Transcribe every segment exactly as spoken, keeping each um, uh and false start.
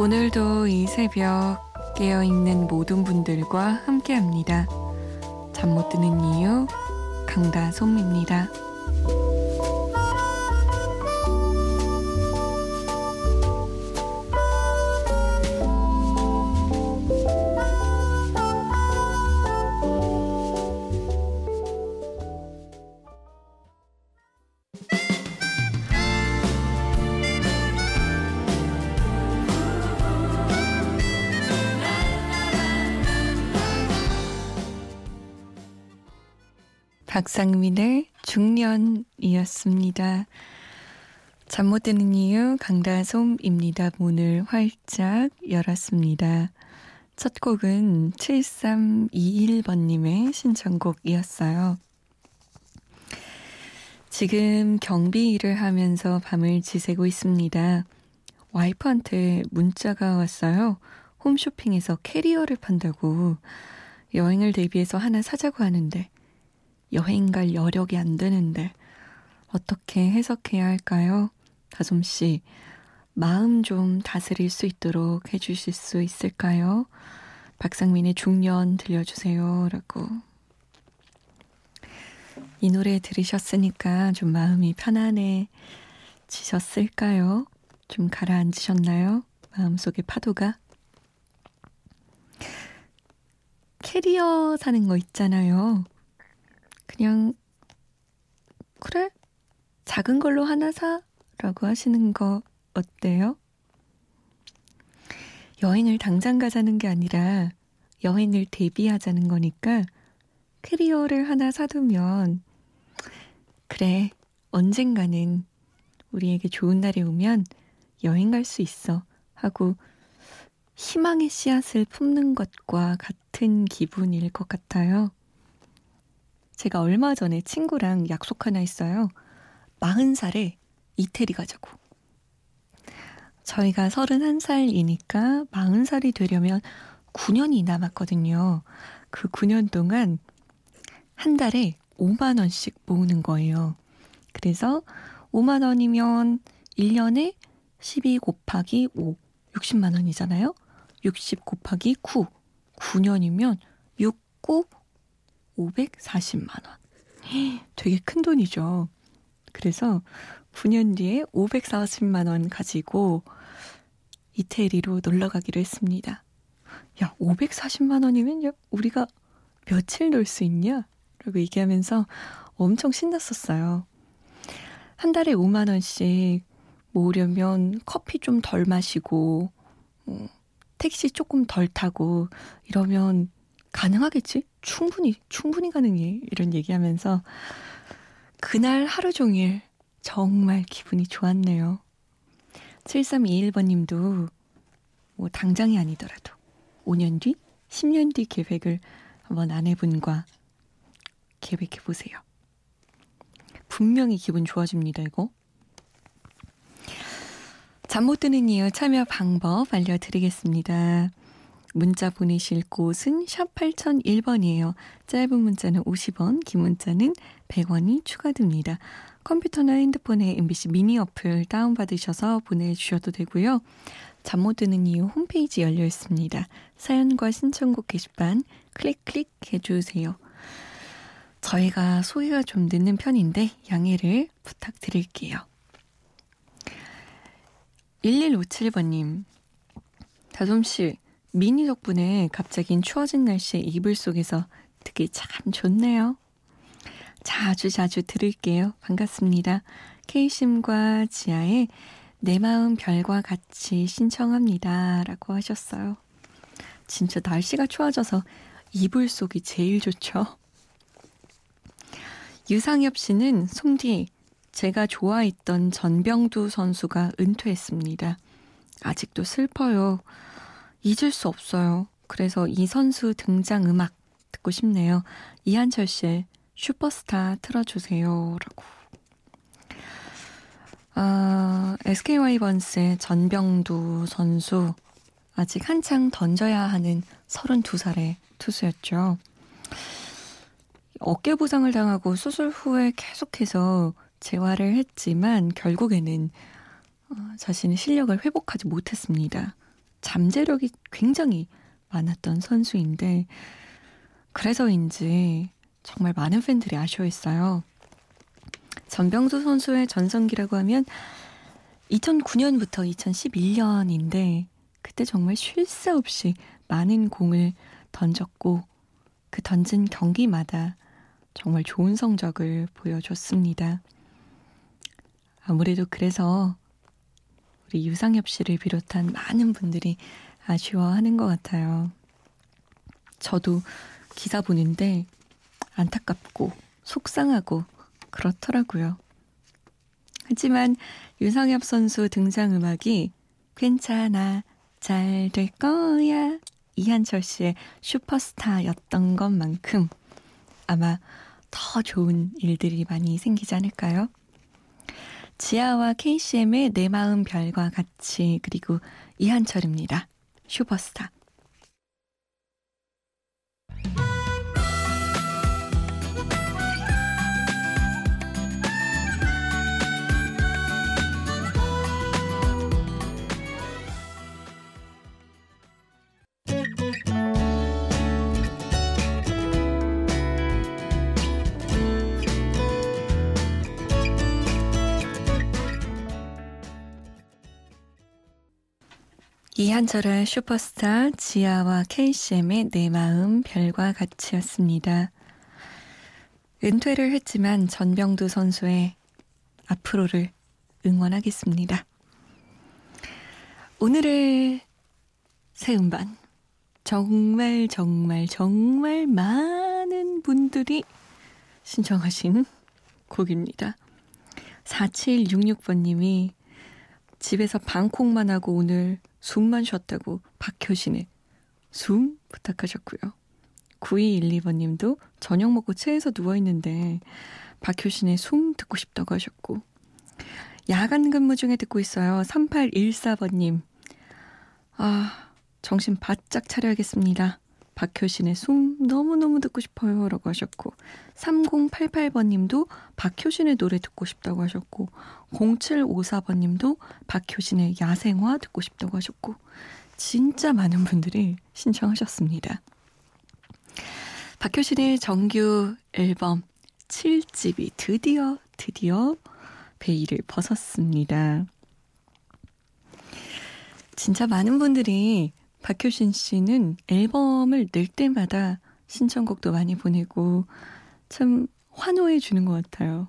오늘도 이 새벽 깨어있는 모든 분들과 함께합니다. 잠 못 드는 이유 강다솜입니다. 박상민의 중년이었습니다. 잠 못 드는 이유 강다솜입니다. 문을 활짝 열었습니다. 첫 곡은 칠삼이일 번님의 신청곡이었어요. 지금 경비 일을 하면서 밤을 지새고 있습니다. 와이프한테 문자가 왔어요. 홈쇼핑에서 캐리어를 판다고. 여행을 대비해서 하나 사자고 하는데 여행 갈 여력이 안 되는데 어떻게 해석해야 할까요? 다솜씨, 마음 좀 다스릴 수 있도록 해주실 수 있을까요? 박상민의 중년 들려주세요 라고. 이 노래 들으셨으니까 좀 마음이 편안해지셨을까요? 좀 가라앉으셨나요? 마음속의 파도가? 캐리어 사는 거 있잖아요. 그냥 그래? 작은 걸로 하나 사? 라고 하시는 거 어때요? 여행을 당장 가자는 게 아니라 여행을 대비하자는 거니까 캐리어를 하나 사두면 그래, 언젠가는 우리에게 좋은 날이 오면 여행 갈 수 있어 하고 희망의 씨앗을 품는 것과 같은 기분일 것 같아요. 제가 얼마 전에 친구랑 약속 하나 했어요. 마흔 살에 이태리 가자고. 저희가 서른한 살이니까 마흔 살이 되려면 구 년이 남았거든요. 그 구 년 동안 한 달에 오만 원씩 모으는 거예요. 그래서 오만 원이면 일 년에 십이 곱하기 오, 육십만 원이잖아요. 육십 곱하기 구, 구 년이면 육 곱 오백사십만 원. 되게 큰 돈이죠. 그래서 구 년 뒤에 오백사십만 원 가지고 이태리로 놀러 가기로 했습니다. 야, 오백사십만 원이면 우리가 며칠 놀 수 있냐? 라고 얘기하면서 엄청 신났었어요. 한 달에 오만 원씩 모으려면 커피 좀 덜 마시고 택시 조금 덜 타고 이러면 가능하겠지? 충분히 충분히 가능해. 이런 얘기하면서 그날 하루 종일 정말 기분이 좋았네요. 칠삼이일 번님도 뭐 당장이 아니더라도 오 년 뒤, 십 년 뒤 계획을 한번 아내분과 계획해보세요. 분명히 기분 좋아집니다. 이거 잠 못 드는 이유 참여 방법 알려드리겠습니다. 문자 보내실 곳은 샵 팔공공일 번이에요. 짧은 문자는 오십 원, 긴 문자는 백 원이 추가됩니다. 컴퓨터나 핸드폰에 엠비씨 미니 어플 다운받으셔서 보내주셔도 되고요. 잠 못 드는 이유 홈페이지 열려 있습니다. 사연과 신청곡 게시판 클릭 클릭해주세요. 저희가 소개가 좀 늦는 편인데 양해를 부탁드릴게요. 일일오칠 번님, 다솜씨, 미니 덕분에 갑자기 추워진 날씨에 이불 속에서 듣기 참 좋네요. 자주 자주 들을게요. 반갑습니다. 케이심과 지아의 내 마음 별과 같이 신청합니다. 라고 하셨어요. 진짜 날씨가 추워져서 이불 속이 제일 좋죠. 유상엽 씨는 솜디, 제가 좋아했던 전병두 선수가 은퇴했습니다. 아직도 슬퍼요. 잊을 수 없어요. 그래서 이 선수 등장 음악 듣고 싶네요. 이한철 씨의 슈퍼스타 틀어주세요. 라고. 아, 에스케이와이번스의 전병두 선수. 아직 한창 던져야 하는 서른두 살의 투수였죠. 어깨 부상을 당하고 수술 후에 계속해서 재활을 했지만 결국에는 자신의 실력을 회복하지 못했습니다. 잠재력이 굉장히 많았던 선수인데 그래서인지 정말 많은 팬들이 아쉬워했어요. 전병두 선수의 전성기라고 하면 이천구 년부터 이천십일 년인데 그때 정말 쉴 새 없이 많은 공을 던졌고 그 던진 경기마다 정말 좋은 성적을 보여줬습니다. 아무래도 그래서 우리 유상엽 씨를 비롯한 많은 분들이 아쉬워하는 것 같아요. 저도 기사 보는데 안타깝고 속상하고 그렇더라고요. 하지만 유상엽 선수 등장음악이 괜찮아, 잘 될 거야 이한철 씨의 슈퍼스타였던 것만큼 아마 더 좋은 일들이 많이 생기지 않을까요? 지아와 케이씨엠의 내 마음 별과 같이 그리고 이한철입니다. 슈퍼스타. 이한철의 슈퍼스타, 지아와 케이씨엠의 내 마음 별과 같이였습니다. 은퇴를 했지만 전병두 선수의 앞으로를 응원하겠습니다. 오늘의 새 음반, 정말 정말 정말 많은 분들이 신청하신 곡입니다. 사칠육육 번님이 집에서 방콕만 하고 오늘 숨만 쉬었다고 박효신의 숨 부탁하셨고요. 구이일이 번님도 저녁 먹고 체에서 누워있는데 박효신의 숨 듣고 싶다고 하셨고 야간 근무 중에 듣고 있어요. 삼팔일사 번님 아 정신 바짝 차려야겠습니다. 박효신의 숨 너무너무 듣고 싶어요 라고 하셨고 삼공팔팔 번님도 박효신의 노래 듣고 싶다고 하셨고 공칠오사 번님도 박효신의 야생화 듣고 싶다고 하셨고 진짜 많은 분들이 신청하셨습니다. 박효신의 정규 앨범 칠 집이 드디어 드디어 베일을 벗었습니다. 진짜 많은 분들이 박효신 씨는 앨범을 낼 때마다 신청곡도 많이 보내고 참 환호해 주는 것 같아요.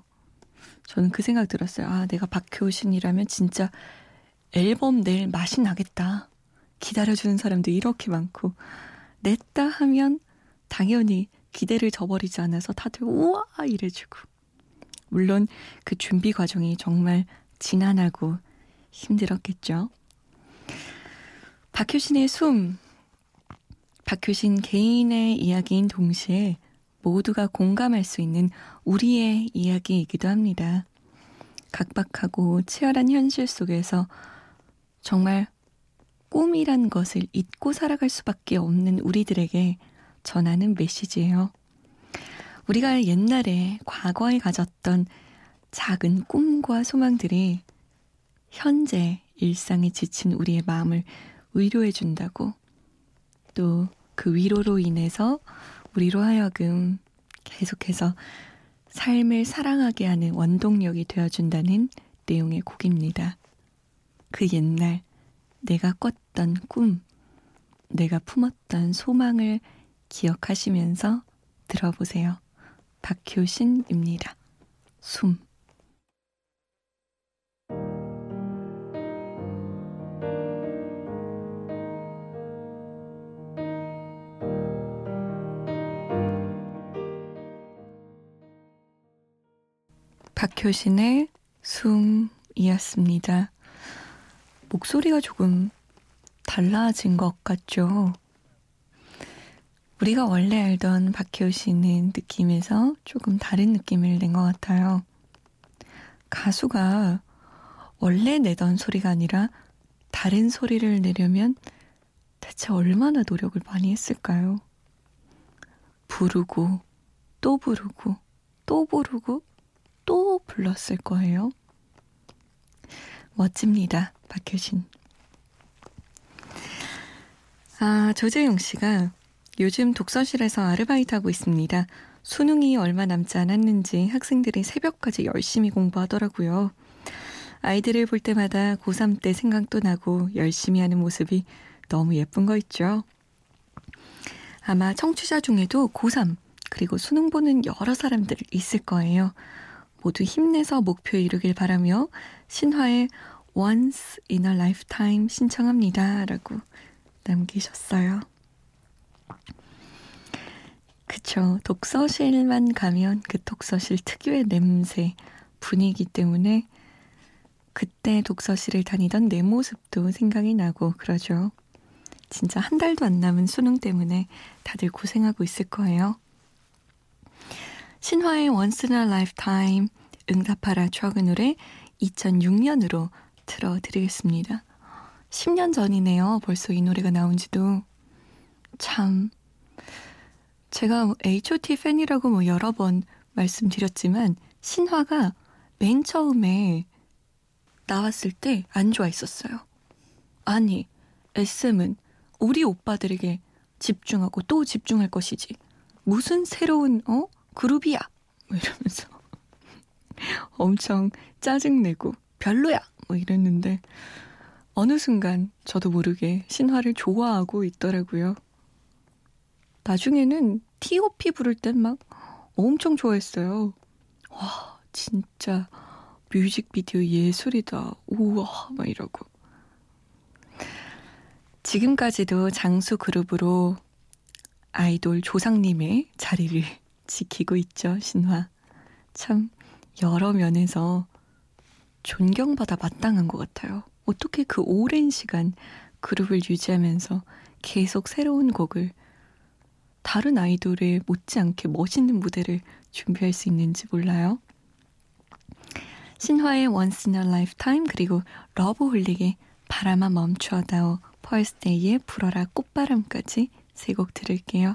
저는 그 생각 들었어요. 아, 내가 박효신이라면 진짜 앨범 낼 맛이 나겠다. 기다려주는 사람도 이렇게 많고 냈다 하면 당연히 기대를 저버리지 않아서 다들 우와 이래주고 물론 그 준비 과정이 정말 지난하고 힘들었겠죠. 박효신의 숨, 박효신 개인의 이야기인 동시에 모두가 공감할 수 있는 우리의 이야기이기도 합니다. 각박하고 치열한 현실 속에서 정말 꿈이란 것을 잊고 살아갈 수밖에 없는 우리들에게 전하는 메시지예요. 우리가 옛날에 과거에 가졌던 작은 꿈과 소망들이 현재 일상에 지친 우리의 마음을 위로해준다고 또 그 위로로 인해서 우리로 하여금 계속해서 삶을 사랑하게 하는 원동력이 되어준다는 내용의 곡입니다. 그 옛날 내가 꿨던 꿈, 내가 품었던 소망을 기억하시면서 들어보세요. 박효신입니다. 숨. 박효신의 숨이었습니다. 목소리가 조금 달라진 것 같죠? 우리가 원래 알던 박효신의 느낌에서 조금 다른 느낌을 낸 것 같아요. 가수가 원래 내던 소리가 아니라 다른 소리를 내려면 대체 얼마나 노력을 많이 했을까요? 부르고 또 부르고 또 부르고 또 불렀을 거예요. 멋집니다. 박효신. 아, 조재용 씨가 요즘 독서실에서 아르바이트하고 있습니다. 수능이 얼마 남지 않았는지 학생들이 새벽까지 열심히 공부하더라고요. 아이들을 볼 때마다 고삼 때 생각도 나고 열심히 하는 모습이 너무 예쁜 거 있죠. 아마 청취자 중에도 고삼 그리고 수능 보는 여러 사람들 있을 거예요. 모두 힘내서 목표 이루길 바라며 신화의 Once in a Lifetime 신청합니다. 라고 남기셨어요. 그쵸. 독서실만 가면 그 독서실 특유의 냄새, 분위기 때문에 그때 독서실을 다니던 내 모습도 생각이 나고 그러죠. 진짜 한 달도 안 남은 수능 때문에 다들 고생하고 있을 거예요. 신화의 Once in a Lifetime, 응답하라 추억의 노래 이천육 년으로 틀어드리겠습니다. 십 년 전이네요. 벌써 이 노래가 나온 지도. 참, 제가 에이치 오 티 팬이라고 뭐 여러 번 말씀드렸지만 신화가 맨 처음에 나왔을 때 안 좋아했었어요. 아니, 에스엠은 우리 오빠들에게 집중하고 또 집중할 것이지. 무슨 새로운 어 그룹이야. 뭐 이러면서 엄청 짜증내고 별로야. 뭐 이랬는데 어느 순간 저도 모르게 신화를 좋아하고 있더라고요. 나중에는 티 오 피 부를 땐 막 엄청 좋아했어요. 와, 진짜 뮤직비디오 예술이다. 우와, 막 이러고. 지금까지도 장수 그룹으로 아이돌 조상님의 자리를 지키고 있죠, 신화. 참 여러 면에서 존경받아 마땅한 것 같아요. 어떻게 그 오랜 시간 그룹을 유지하면서 계속 새로운 곡을 다른 아이돌에 못지않게 멋있는 무대를 준비할 수 있는지 몰라요. 신화의 Once in a Lifetime 그리고 러브홀릭의 바람아 멈추어다오, 퍼스데이의 불어라 꽃바람까지 세 곡 들을게요.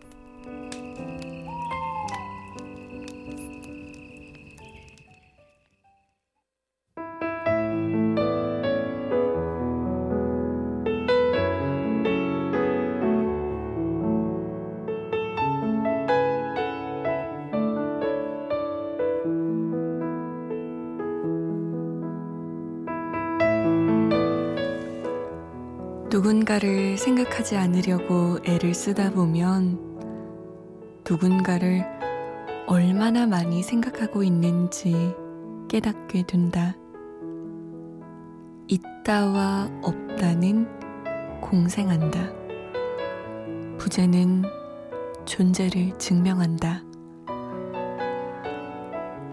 누군가를 생각하지 않으려고 애를 쓰다 보면 누군가를 얼마나 많이 생각하고 있는지 깨닫게 된다. 있다와 없다는 공생한다. 부재는 존재를 증명한다.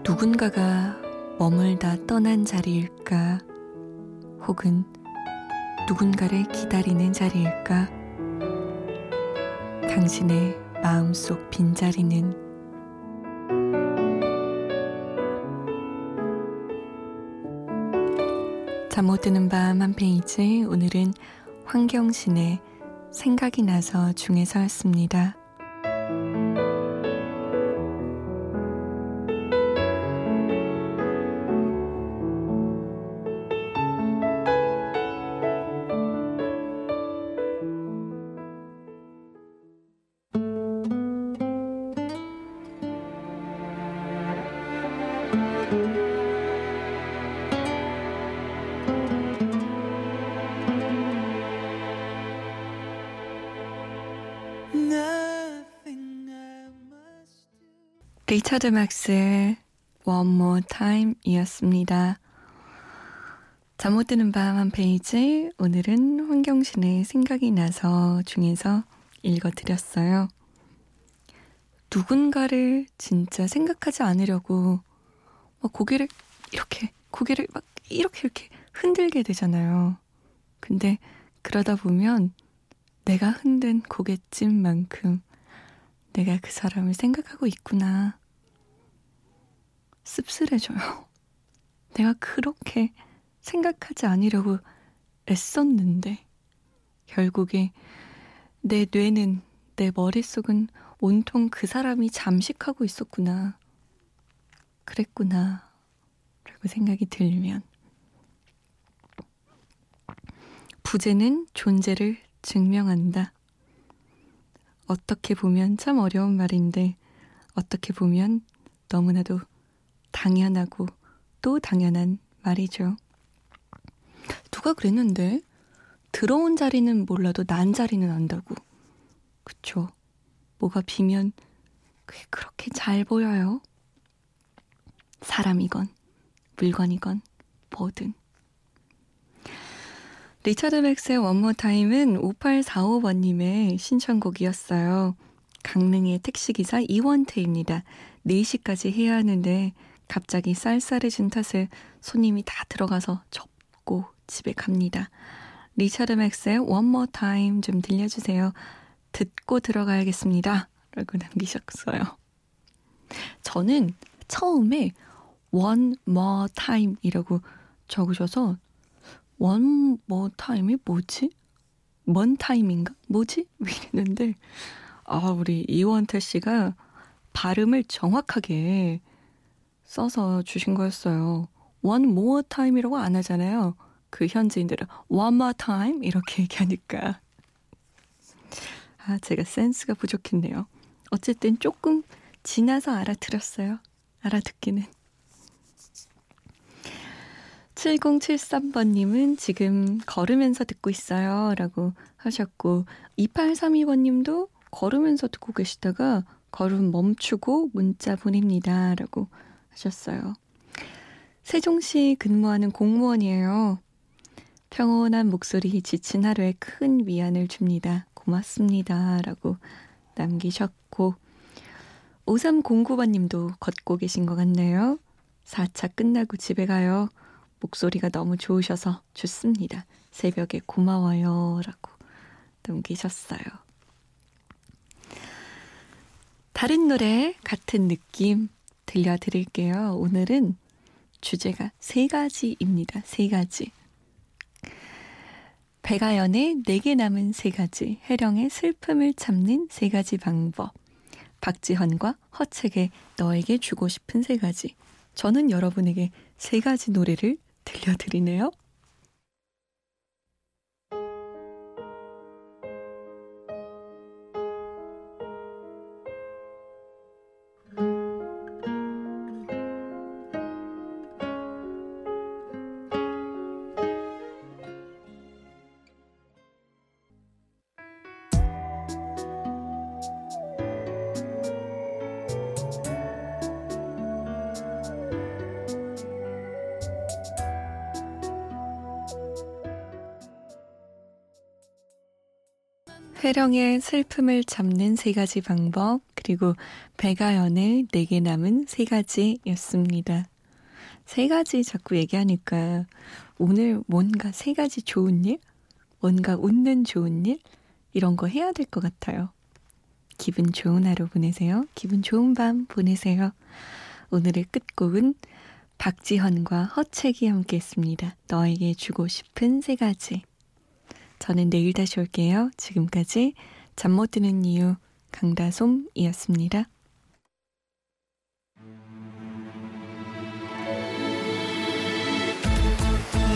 누군가가 머물다 떠난 자리일까, 혹은 누군가를 기다리는 자리일까? 당신의 마음속 빈자리는 잠 못 드는 밤 한 페이지, 오늘은 황경신의 생각이 나서 중에서였습니다. 리처드 맥스의 One More Time 이었습니다. 잠 못 드는 밤 한 페이지, 오늘은 황경신의 생각이 나서 중에서 읽어드렸어요. 누군가를 진짜 생각하지 않으려고 막 고개를 이렇게 고개를 막 이렇게 이렇게 흔들게 되잖아요. 근데 그러다 보면 내가 흔든 고갯집만큼 내가 그 사람을 생각하고 있구나. 씁쓸해져요. 내가 그렇게 생각하지 않으려고 애썼는데 결국에 내 뇌는, 내 머릿속은 온통 그 사람이 잠식하고 있었구나. 그랬구나. 라고 생각이 들면, 부재는 존재를 증명한다. 어떻게 보면 참 어려운 말인데 어떻게 보면 너무나도 당연하고 또 당연한 말이죠. 누가 그랬는데? 들어온 자리는 몰라도 난 자리는 안다고. 그쵸? 뭐가 비면 그게 그렇게 잘 보여요. 사람이건 물건이건 뭐든. 리처드 맥스의 One More Time은 오팔사오번님의 신청곡이었어요. 강릉의 택시기사 이원태입니다. 네 시까지 해야 하는데 갑자기 쌀쌀해진 탓에 손님이 다 들어가서 접고 집에 갑니다. 리처드 맥스의 One More Time 좀 들려주세요. 듣고 들어가야겠습니다. 라고 남기셨어요. 저는 처음에 One More Time 이라고 적으셔서 One more time이 뭐지? 먼 타임인가? 뭐지? 이랬는데, 아, 우리 이원태 씨가 발음을 정확하게 써서 주신 거였어요. One more time이라고 안 하잖아요. 그 현지인들은 one more time 이렇게 얘기하니까. 아, 제가 센스가 부족했네요. 어쨌든 조금 지나서 알아들었어요. 알아듣기는. 칠공칠삼번님은 지금 걸으면서 듣고 있어요. 라고 하셨고, 이팔삼이번님도 걸으면서 듣고 계시다가 걸음 멈추고 문자 보냅니다. 라고 하셨어요. 세종시 근무하는 공무원이에요. 평온한 목소리 지친 하루에 큰 위안을 줍니다. 고맙습니다. 라고 남기셨고, 오삼공구번님도 걷고 계신 것 같네요. 사 차 끝나고 집에 가요. 목소리가 너무 좋으셔서 좋습니다. 새벽에 고마워요. 라고 넘기셨어요. 다른 노래 같은 느낌 들려드릴게요. 오늘은 주제가 세 가지입니다. 세 가지. 백아연의 내게 남은 세 가지, 해령의 슬픔을 참는 세 가지 방법, 박지현과 허책의 너에게 주고 싶은 세 가지. 저는 여러분에게 세 가지 노래를 들려드리네요. 해령의 슬픔을 잡는 세 가지 방법, 그리고 백아연의 내게 남은 세 가지였습니다. 세 가지 자꾸 얘기하니까 오늘 뭔가 세 가지 좋은 일? 뭔가 웃는 좋은 일? 이런 거 해야 될 것 같아요. 기분 좋은 하루 보내세요. 기분 좋은 밤 보내세요. 오늘의 끝곡은 박지현과 허책이 함께 했습니다. 너에게 주고 싶은 세 가지. 저는 내일 다시 올게요. 지금까지 잠 못 드는 이유 강다솜이었습니다.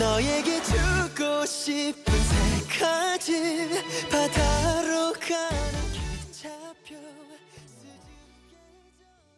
너에게 주고 싶은 세 가지 바다로 가는